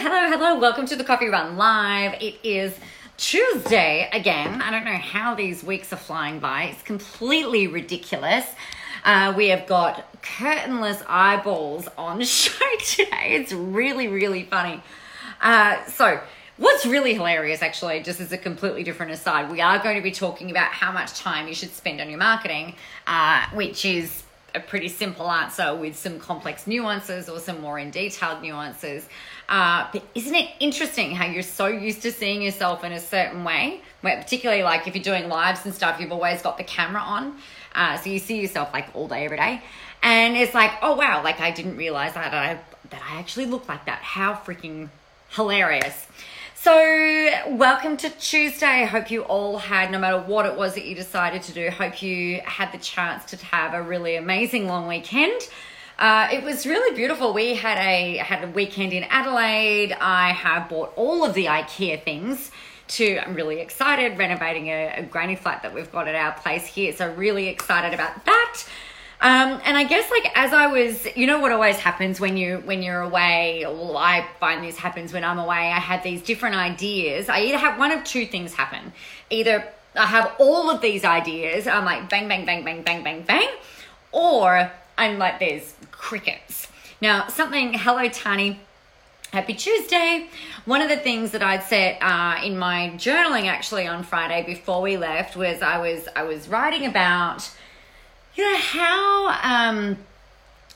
Hello. Welcome to the Coffee Run Live. It is Tuesday again. I don't know how these weeks are flying by. It's completely ridiculous. We have got curtainless eyeballs on show today. It's really, really funny. So what's really hilarious, actually, just as a completely different aside, we are going to be talking about how much time you should spend on your marketing, which is a pretty simple answer with some complex nuances or some more in detailed nuances. But isn't it interesting how you're so used to seeing yourself in a certain way, particularly like if you're doing lives and stuff, you've always got the camera on. So you see yourself like all day, every day. And it's like, oh, wow, like I didn't realize that I actually look like that. How freaking hilarious. So welcome to Tuesday. Hope you all had, no matter what it was that you decided to do, hope you had the chance to have a really amazing long weekend. It was really beautiful. We had a weekend in Adelaide. I have bought all of the IKEA things. I'm really excited, renovating a granny flat that we've got at our place here. So really excited about that. And I guess like as I was, you know what always happens when you're away, or I find this happens when I'm away, I have these different ideas. I either have one of two things happen. Either I have all of these ideas, I'm like bang, bang, bang, bang, bang, bang, bang, or I'm like there's crickets. Now something, hello Tani, happy Tuesday. One of the things that I'd said in my journaling actually on Friday before we left was I was writing about, you know, how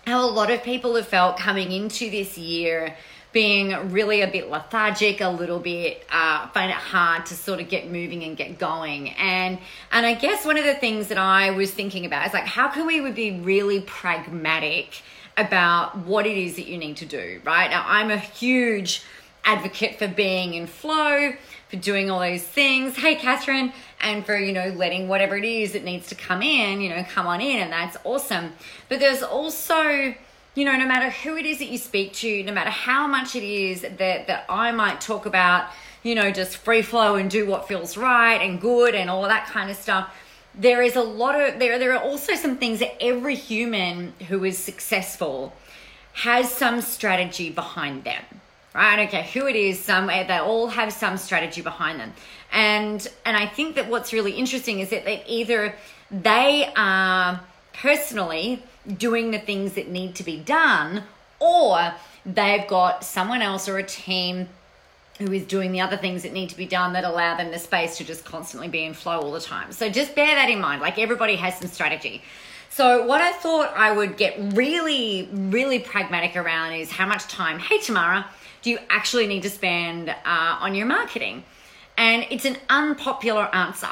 a lot of people have felt coming into this year being really a bit lethargic, a little bit, find it hard to sort of get moving and get going. And I guess one of the things that I was thinking about is like, how can we be really pragmatic about what it is that you need to do, right? Now, I'm a huge advocate for being in flow, for doing all those things. Hey, Catherine. And for, you know, letting whatever it is that needs to come in, you know, come on in. And that's awesome. But there's also, you know, no matter who it is that you speak to, no matter how much it is that I might talk about, you know, just free flow and do what feels right and good and all of that kind of stuff. There is a lot of, there are also some things that every human who is successful has some strategy behind them. Right? I don't care who it is, they all have some strategy behind them. And I think that what's really interesting is that either they are personally doing the things that need to be done, or they've got someone else or a team who is doing the other things that need to be done that allow them the space to just constantly be in flow all the time. So just bear that in mind. Like everybody has some strategy. So what I thought I would get really, really pragmatic around is how much time, hey Tamara, do you actually need to spend on your marketing? And it's an unpopular answer,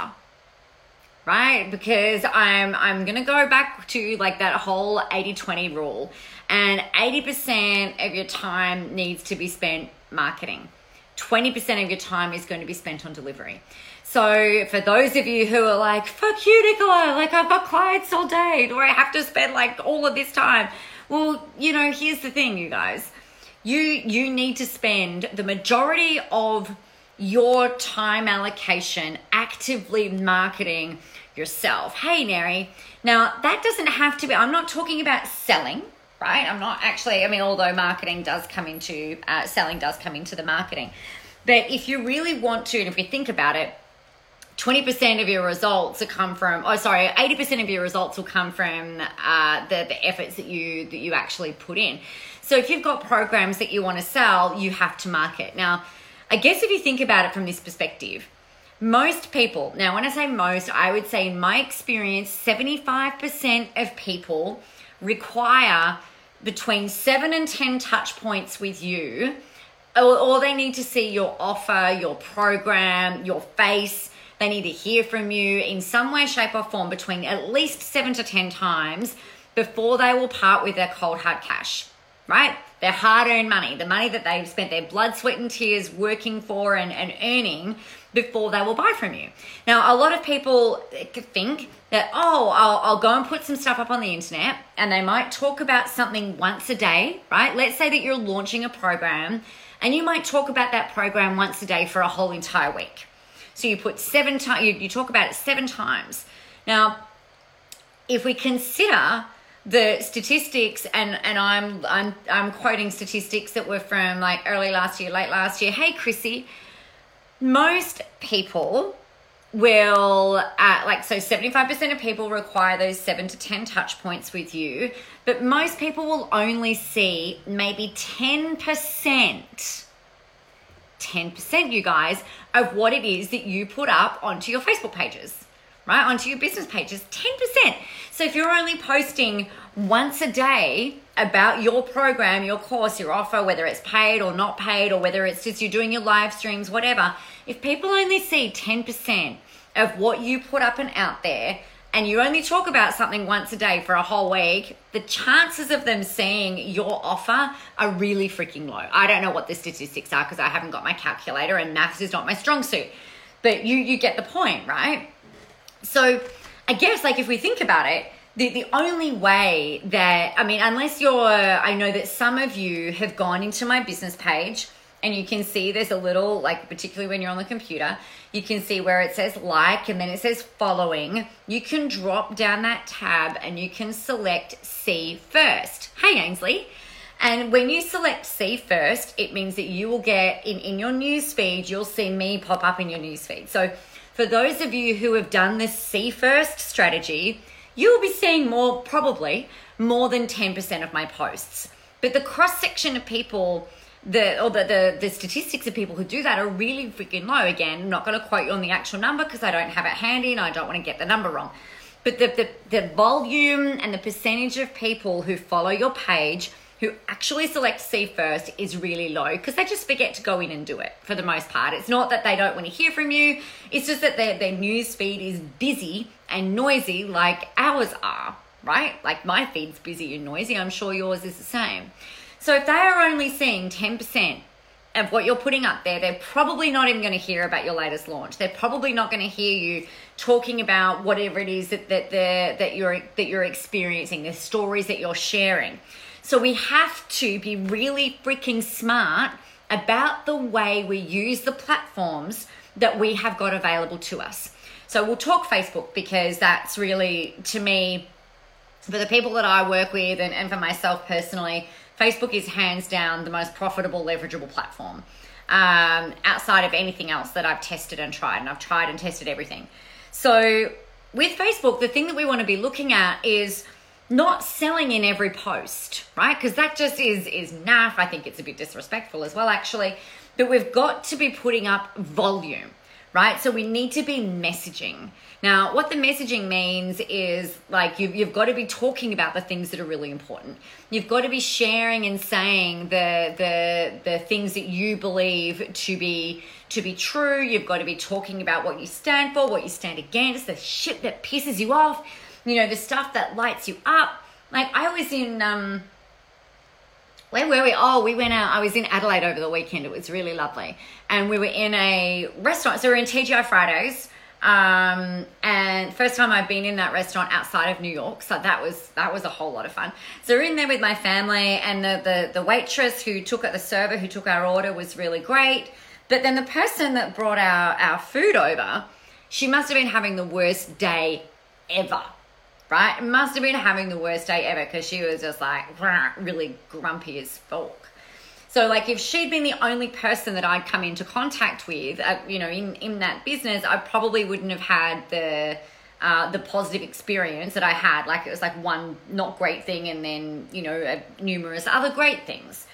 right? Because I'm going to go back to like that whole 80-20 rule, and 80% of your time needs to be spent marketing. 20% of your time is going to be spent on delivery. So for those of you who are like, fuck you, Nicola, like I've got clients all day, do I have to spend like all of this time? Well, you know, here's the thing, you guys. You need to spend the majority of your time allocation actively marketing yourself. Hey, Neri. Now, that doesn't have to be, I'm not talking about selling, right? I'm not actually, I mean, although marketing does come into, selling does come into the marketing. But if you really want to, and if you think about it, 20% of your results will come from, 80% of your results will come from the efforts that you actually put in. So if you've got programs that you want to sell, you have to market. Now, I guess if you think about it from this perspective, most people, now when I say most, I would say in my experience, 75% of people require between 7 and 10 touch points with you, or they need to see your offer, your program, your face. They need to hear from you in some way, shape, or form between at least 7 to 10 times before they will part with their cold hard cash, right? Their hard-earned money, the money that they've spent their blood, sweat, and tears working for and earning before they will buy from you. Now, a lot of people think that, oh, I'll go and put some stuff up on the internet, and they might talk about something once a day, right? Let's say that you're launching a program, and you might talk about that program once a day for a whole entire week. So you put 7 times, you talk about it 7 times. Now, if we consider the statistics, and I'm quoting statistics that were from like early last year, late last year. Hey, Chrissy, most people will, like, so 75% of people require those 7 to 10 touch points with you, but most people will only see maybe 10%, you guys, of what it is that you put up onto your Facebook pages, right? Onto your business pages, 10%. So if you're only posting once a day about your program, your course, your offer, whether it's paid or not paid, or whether it's just you doing your live streams, whatever, if people only see 10% of what you put up and out there, and you only talk about something once a day for a whole week, the chances of them seeing your offer are really freaking low. I don't know what the statistics are because I haven't got my calculator and maths is not my strong suit, but you get the point, right? So I guess, like, if we think about it, the only way that, I mean, unless you're, I know that some of you have gone into my business page and you can see there's a little, like, particularly when you're on the computer, you can see where it says like, and then it says following. You can drop down that tab and you can select see first. Hey, Ainsley. And when you select see first, it means that you will get in your newsfeed, you'll see me pop up in your newsfeed. So for those of you who have done this see first strategy, you'll be seeing more, probably more than 10% of my posts. But the cross section of people, the statistics of people who do that are really freaking low. Again, I'm not going to quote you on the actual number because I don't have it handy and I don't want to get the number wrong. But the volume and the percentage of people who follow your page who actually select see first is really low because they just forget to go in and do it for the most part. It's not that they don't want to hear from you. It's just that their news feed is busy and noisy like ours are, right? Like my feed's busy and noisy. I'm sure yours is the same. So if they are only seeing 10% of what you're putting up there, they're probably not even going to hear about your latest launch. They're probably not going to hear you talking about whatever it is that you're experiencing, the stories that you're sharing. So we have to be really freaking smart about the way we use the platforms that we have got available to us. So we'll talk Facebook because that's really, to me, for the people that I work with and for myself personally, Facebook is hands down the most profitable, leverageable platform outside of anything else that I've tested and tried. And I've tried and tested everything. So with Facebook, the thing that we want to be looking at is not selling in every post, right? Because that just is naff. I think it's a bit disrespectful as well, actually. But we've got to be putting up volume, right? So we need to be messaging. Now, what the messaging means is, like, you've got to be talking about the things that are really important. You've got to be sharing and saying the things that you believe to be true. You've got to be talking about what you stand for, what you stand against, the shit that pisses you off. You know, the stuff that lights you up. Like, I was in, where were we? Oh, we went out. I was in Adelaide over the weekend. It was really lovely. And we were in a restaurant. So we were in TGI Fridays. And first time I've been in that restaurant outside of New York. So that was a whole lot of fun. So we're in there with my family, and the waitress who took our order was really great. But then the person that brought our food over, she must have been having the worst day ever. Right? Must have been having the worst day ever because she was just like really grumpy as fuck. So, like, if she'd been the only person that I'd come into contact with, you know, in that business, I probably wouldn't have had the positive experience that I had. Like, it was like one not great thing and then, you know, numerous other great things.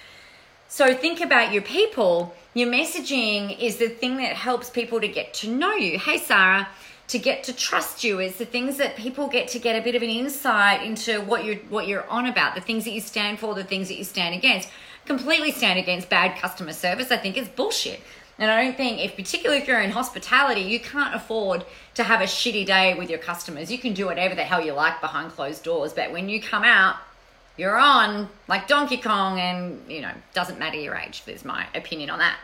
So think about your people. Your messaging is the thing that helps people to get to know you. Hey, Sarah. To get to trust you is the things that people get to get a bit of an insight into what you're on about, the things that you stand for, the things that you stand against. Completely stand against bad customer service. I think it's bullshit. And I don't think, if particularly if you're in hospitality, you can't afford to have a shitty day with your customers. You can do whatever the hell you like behind closed doors, but when you come out, you're on like Donkey Kong, and, you know, doesn't matter your age. There's my opinion on that.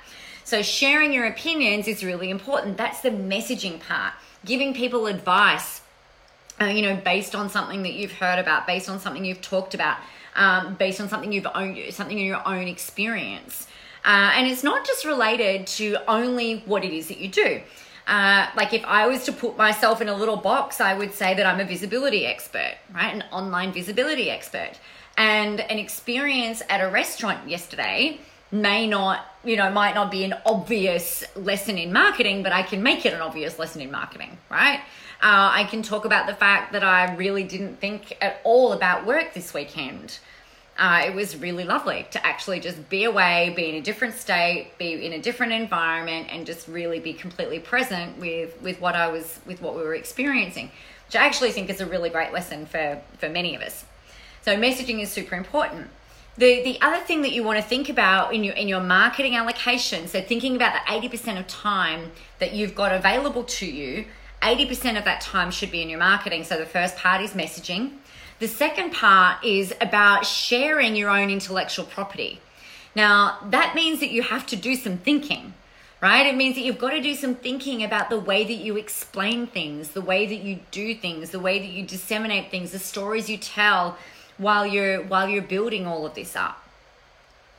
So sharing your opinions is really important. That's the messaging part. Giving people advice, you know, based on something that you've heard about, based on something you've talked about, based on something you've owned, something in your own experience. And it's not just related to only what it is that you do. Like if I was to put myself in a little box, I would say that I'm a visibility expert, right? An online visibility expert. And an experience at a restaurant yesterday might not be an obvious lesson in marketing, but I can make it an obvious lesson in marketing, right? I can talk about the fact that I really didn't think at all about work this weekend. It was really lovely to actually just be away, be in a different state, be in a different environment, and just really be completely present with what we were experiencing, which I actually think is a really great lesson for many of us. So messaging is super important. The other thing that you want to think about in your marketing allocation, so thinking about the 80% of time that you've got available to you, 80% of that time should be in your marketing. So the first part is messaging. The second part is about sharing your own intellectual property. Now, that means that you have to do some thinking, right? It means that you've got to do some thinking about the way that you explain things, the way that you do things, the way that you disseminate things, the stories you tell while you're building all of this up.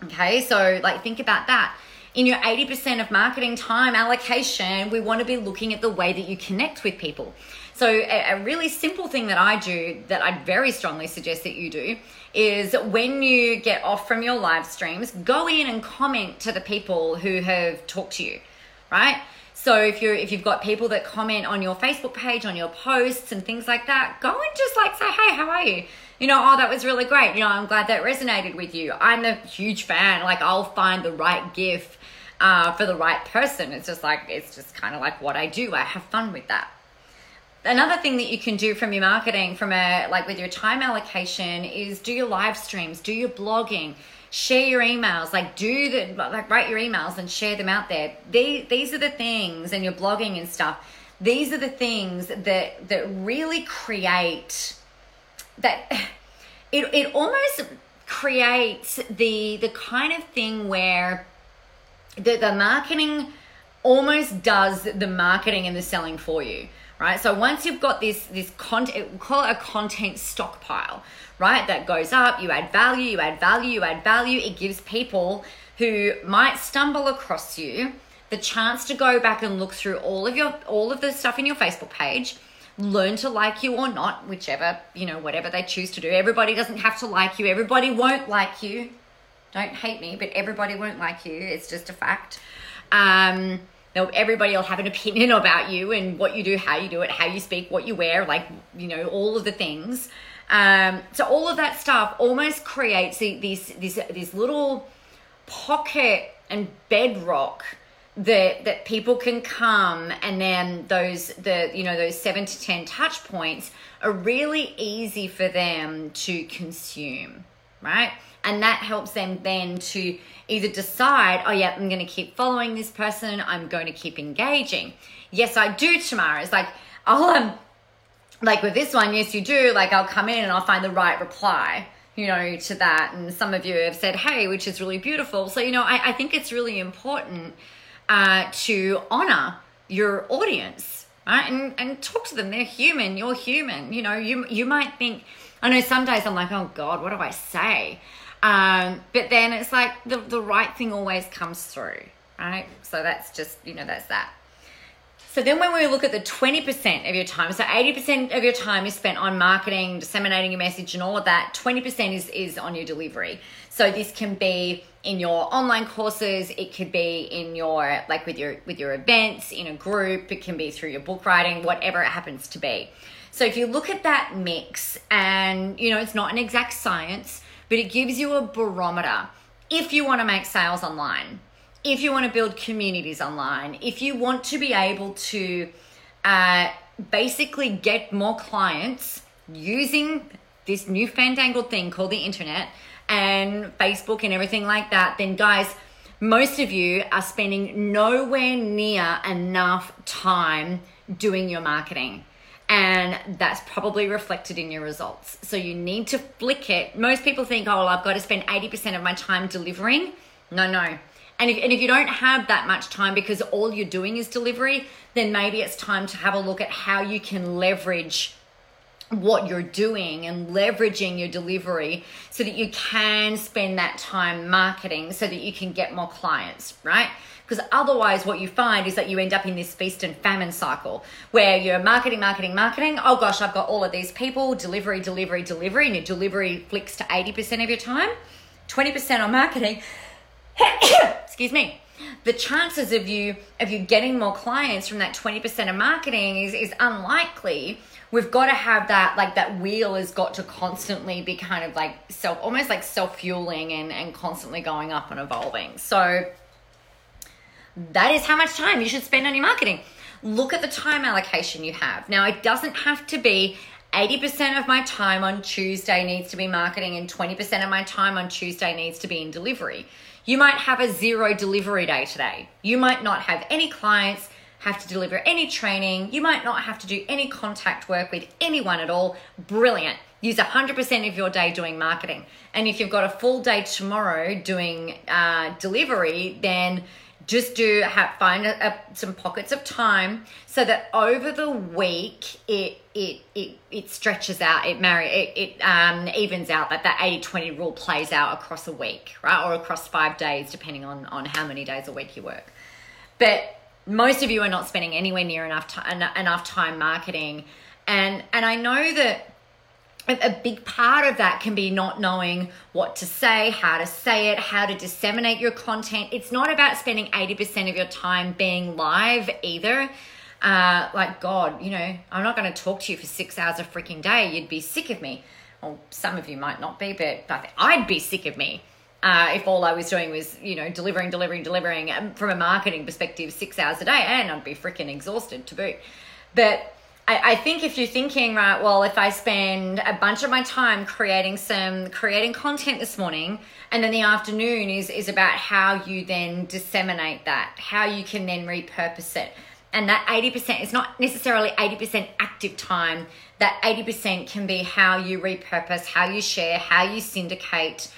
Okay, so like think about that. In your 80% of marketing time allocation, we want to be looking at the way that you connect with people. So a really simple thing that I do that I'd very strongly suggest that you do is when you get off from your live streams, go in and comment to the people who have talked to you, right? So if you've got people that comment on your Facebook page, on your posts and things like that, go and just like say, hey, how are you? Oh, that was really great. I'm glad that resonated with you. I'm a huge fan. Like, I'll find the right GIF for the right person. It's just kind of like what I do. I have fun with that. Another thing that you can do from your marketing, with your time allocation, is do your live streams, do your blogging, share your emails, write your emails and share them out there. These are the things, and your blogging and stuff. These are the things that really create. That it almost creates the kind of thing where the marketing almost does the marketing and the selling for you, right? So once you've got this content, call it a content stockpile, right? That goes up, you add value, you add value, you add value. It gives people who might stumble across you the chance to go back and look through all of the stuff in your Facebook page. Learn to like you or not, whichever, whatever they choose to do. Everybody doesn't have to like you. Everybody won't like you. Don't hate me, but everybody won't like you. It's just a fact. Everybody will have an opinion about you and what you do it, how you speak, what you wear, all of the things. So all of that stuff almost creates this little pocket and bedrock that people can come, and then those 7 to 10 touch points are really easy for them to consume, right? And that helps them then to either decide, oh yeah, I'm going to keep following this person. I'm going to keep engaging. Yes, I do, Tamara. It's like, with this one, yes, you do. Like, I'll come in and I'll find the right reply, to that. And some of you have said, hey, which is really beautiful. So, I think it's really important to honor your audience, right? And talk to them. They're human. You're human. You might think, I know some days I'm like, oh God, what do I say? But then it's like the right thing always comes through, right? So that's just, that's that. So then when we look at the 20% of your time, so 80% of your time is spent on marketing, disseminating your message and all of that. 20% is on your delivery. So this can be in your online courses. It could be in your, with your events, in a group. It can be through your book writing, whatever it happens to be. So if you look at that mix, and, it's not an exact science, but it gives you a barometer. If you want to make sales online, if you want to build communities online, if you want to be able to basically get more clients using this new fandangled thing called the internet and Facebook and everything like that, then guys, most of you are spending nowhere near enough time doing your marketing. And that's probably reflected in your results. So you need to flick it. Most people think, oh, well, I've got to spend 80% of my time delivering. No. And if you don't have that much time because all you're doing is delivery, then maybe it's time to have a look at how you can leverage what you're doing and leveraging your delivery so that you can spend that time marketing so that you can get more clients, right? Because otherwise what you find is that you end up in this feast and famine cycle where you're marketing. Oh gosh, I've got all of these people, delivery, and your delivery flicks to 80% of your time, 20% on marketing. Excuse me. The chances of you getting more clients from that 20% of marketing is unlikely. We've got to have that, like that wheel has got to constantly be kind of like self-fueling and constantly going up and evolving. So that is how much time you should spend on your marketing. Look at the time allocation you have. Now, it doesn't have to be 80% of my time on Tuesday needs to be marketing and 20% of my time on Tuesday needs to be in delivery. You might have a 0 delivery day today. You might not have any clients, have to deliver any training. You might not have to do any contact work with anyone at all. Brilliant. Use 100% of your day doing marketing. And if you've got a full day tomorrow doing delivery, then just find some pockets of time so that over the week it stretches out, it evens out, that 80-20 rule plays out across a week, right? Or across 5 days, depending on how many days a week you work. But most of you are not spending anywhere near enough time marketing, and I know that a big part of that can be not knowing what to say, how to say it, how to disseminate your content. It's not about spending 80% of your time being live either. Like, God, I'm not going to talk to you for 6 hours a freaking day. You'd be sick of me. Well, some of you might not be, but I'd be sick of me if all I was doing was, delivering from a marketing perspective 6 hours a day, and I'd be freaking exhausted to boot. But I think if you're thinking, right, well, if I spend a bunch of my time creating content this morning, and then the afternoon is about how you then disseminate that, how you can then repurpose it. And that 80% is not necessarily 80% active time. That 80% can be how you repurpose, how you share, how you syndicate,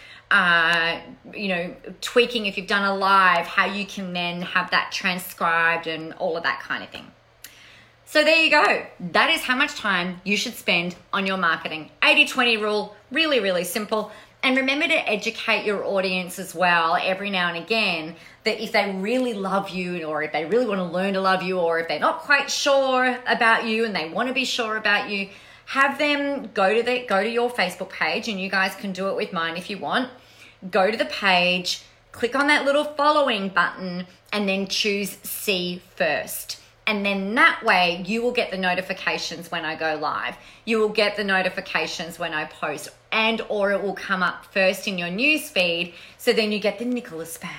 tweaking if you've done a live, how you can then have that transcribed and all of that kind of thing. So there you go. That is how much time you should spend on your marketing. 80-20 rule, really, really simple. And remember to educate your audience as well every now and again that if they really love you, or if they really want to learn to love you, or if they're not quite sure about you and they want to be sure about you, have them go to your Facebook page, and you guys can do it with mine if you want. Go to the page, click on that little following button, and then choose See First. And then that way you will get the notifications when I go live. You will get the notifications when I post, and or it will come up first in your news feed. So then you get the Nicola spam.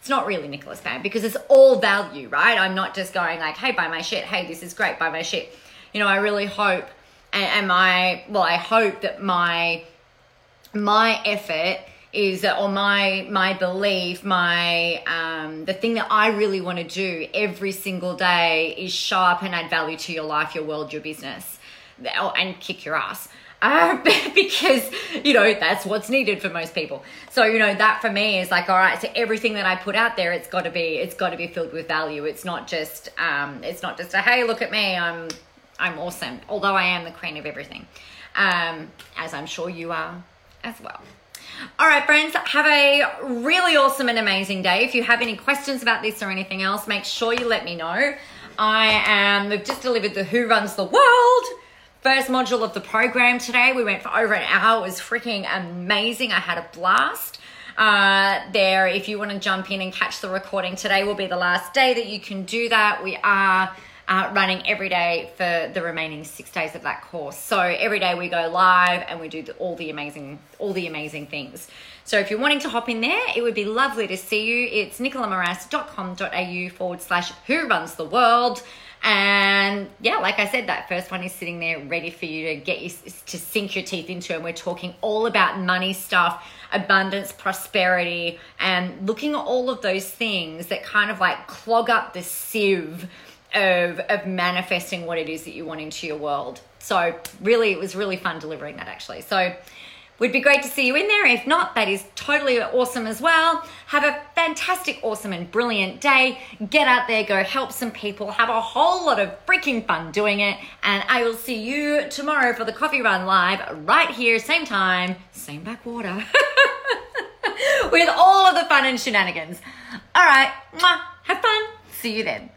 It's not really Nicola spam because it's all value, right? I'm not just going like, hey, buy my shit. Hey, this is great. Buy my shit. I really hope I hope that my effort is that, or my belief, the thing that I really want to do every single day is show up and add value to your life, your world, your business, and kick your ass, because that's what's needed for most people. So that for me is like, all right, so everything that I put out there, it's got to be filled with value. It's not just a hey, look at me, I'm awesome. Although I am the queen of everything, as I'm sure you are as well. All right, friends, have a really awesome and amazing day. If you have any questions about this or anything else, make sure you let me know. We've just delivered the Who Runs the World first module of the program today. We went for over an hour. It was freaking amazing. I had a blast. If you want to jump in and catch the recording, today will be the last day that you can do that. We are running every day for the remaining 6 days of that course. So every day we go live and we do all the amazing things. So if you're wanting to hop in there, it would be lovely to see you. It's nicolamoras.com.au/Who Runs the World. And yeah, like I said, that first one is sitting there ready for you to get you to sink your teeth into. And we're talking all about money stuff, abundance, prosperity, and looking at all of those things that kind of like clog up the sieve of manifesting what it is that you want into your world. So really, it was really fun delivering that actually. So Would be great to see you in there. If not, that is totally awesome as well. Have a fantastic, awesome, and brilliant day. Get out there, go help some people, have a whole lot of freaking fun doing it, and I will see you tomorrow for the Coffee Run Live right here, same time, same backwater, with all of the fun and shenanigans. All right, mwah, have fun. See you then.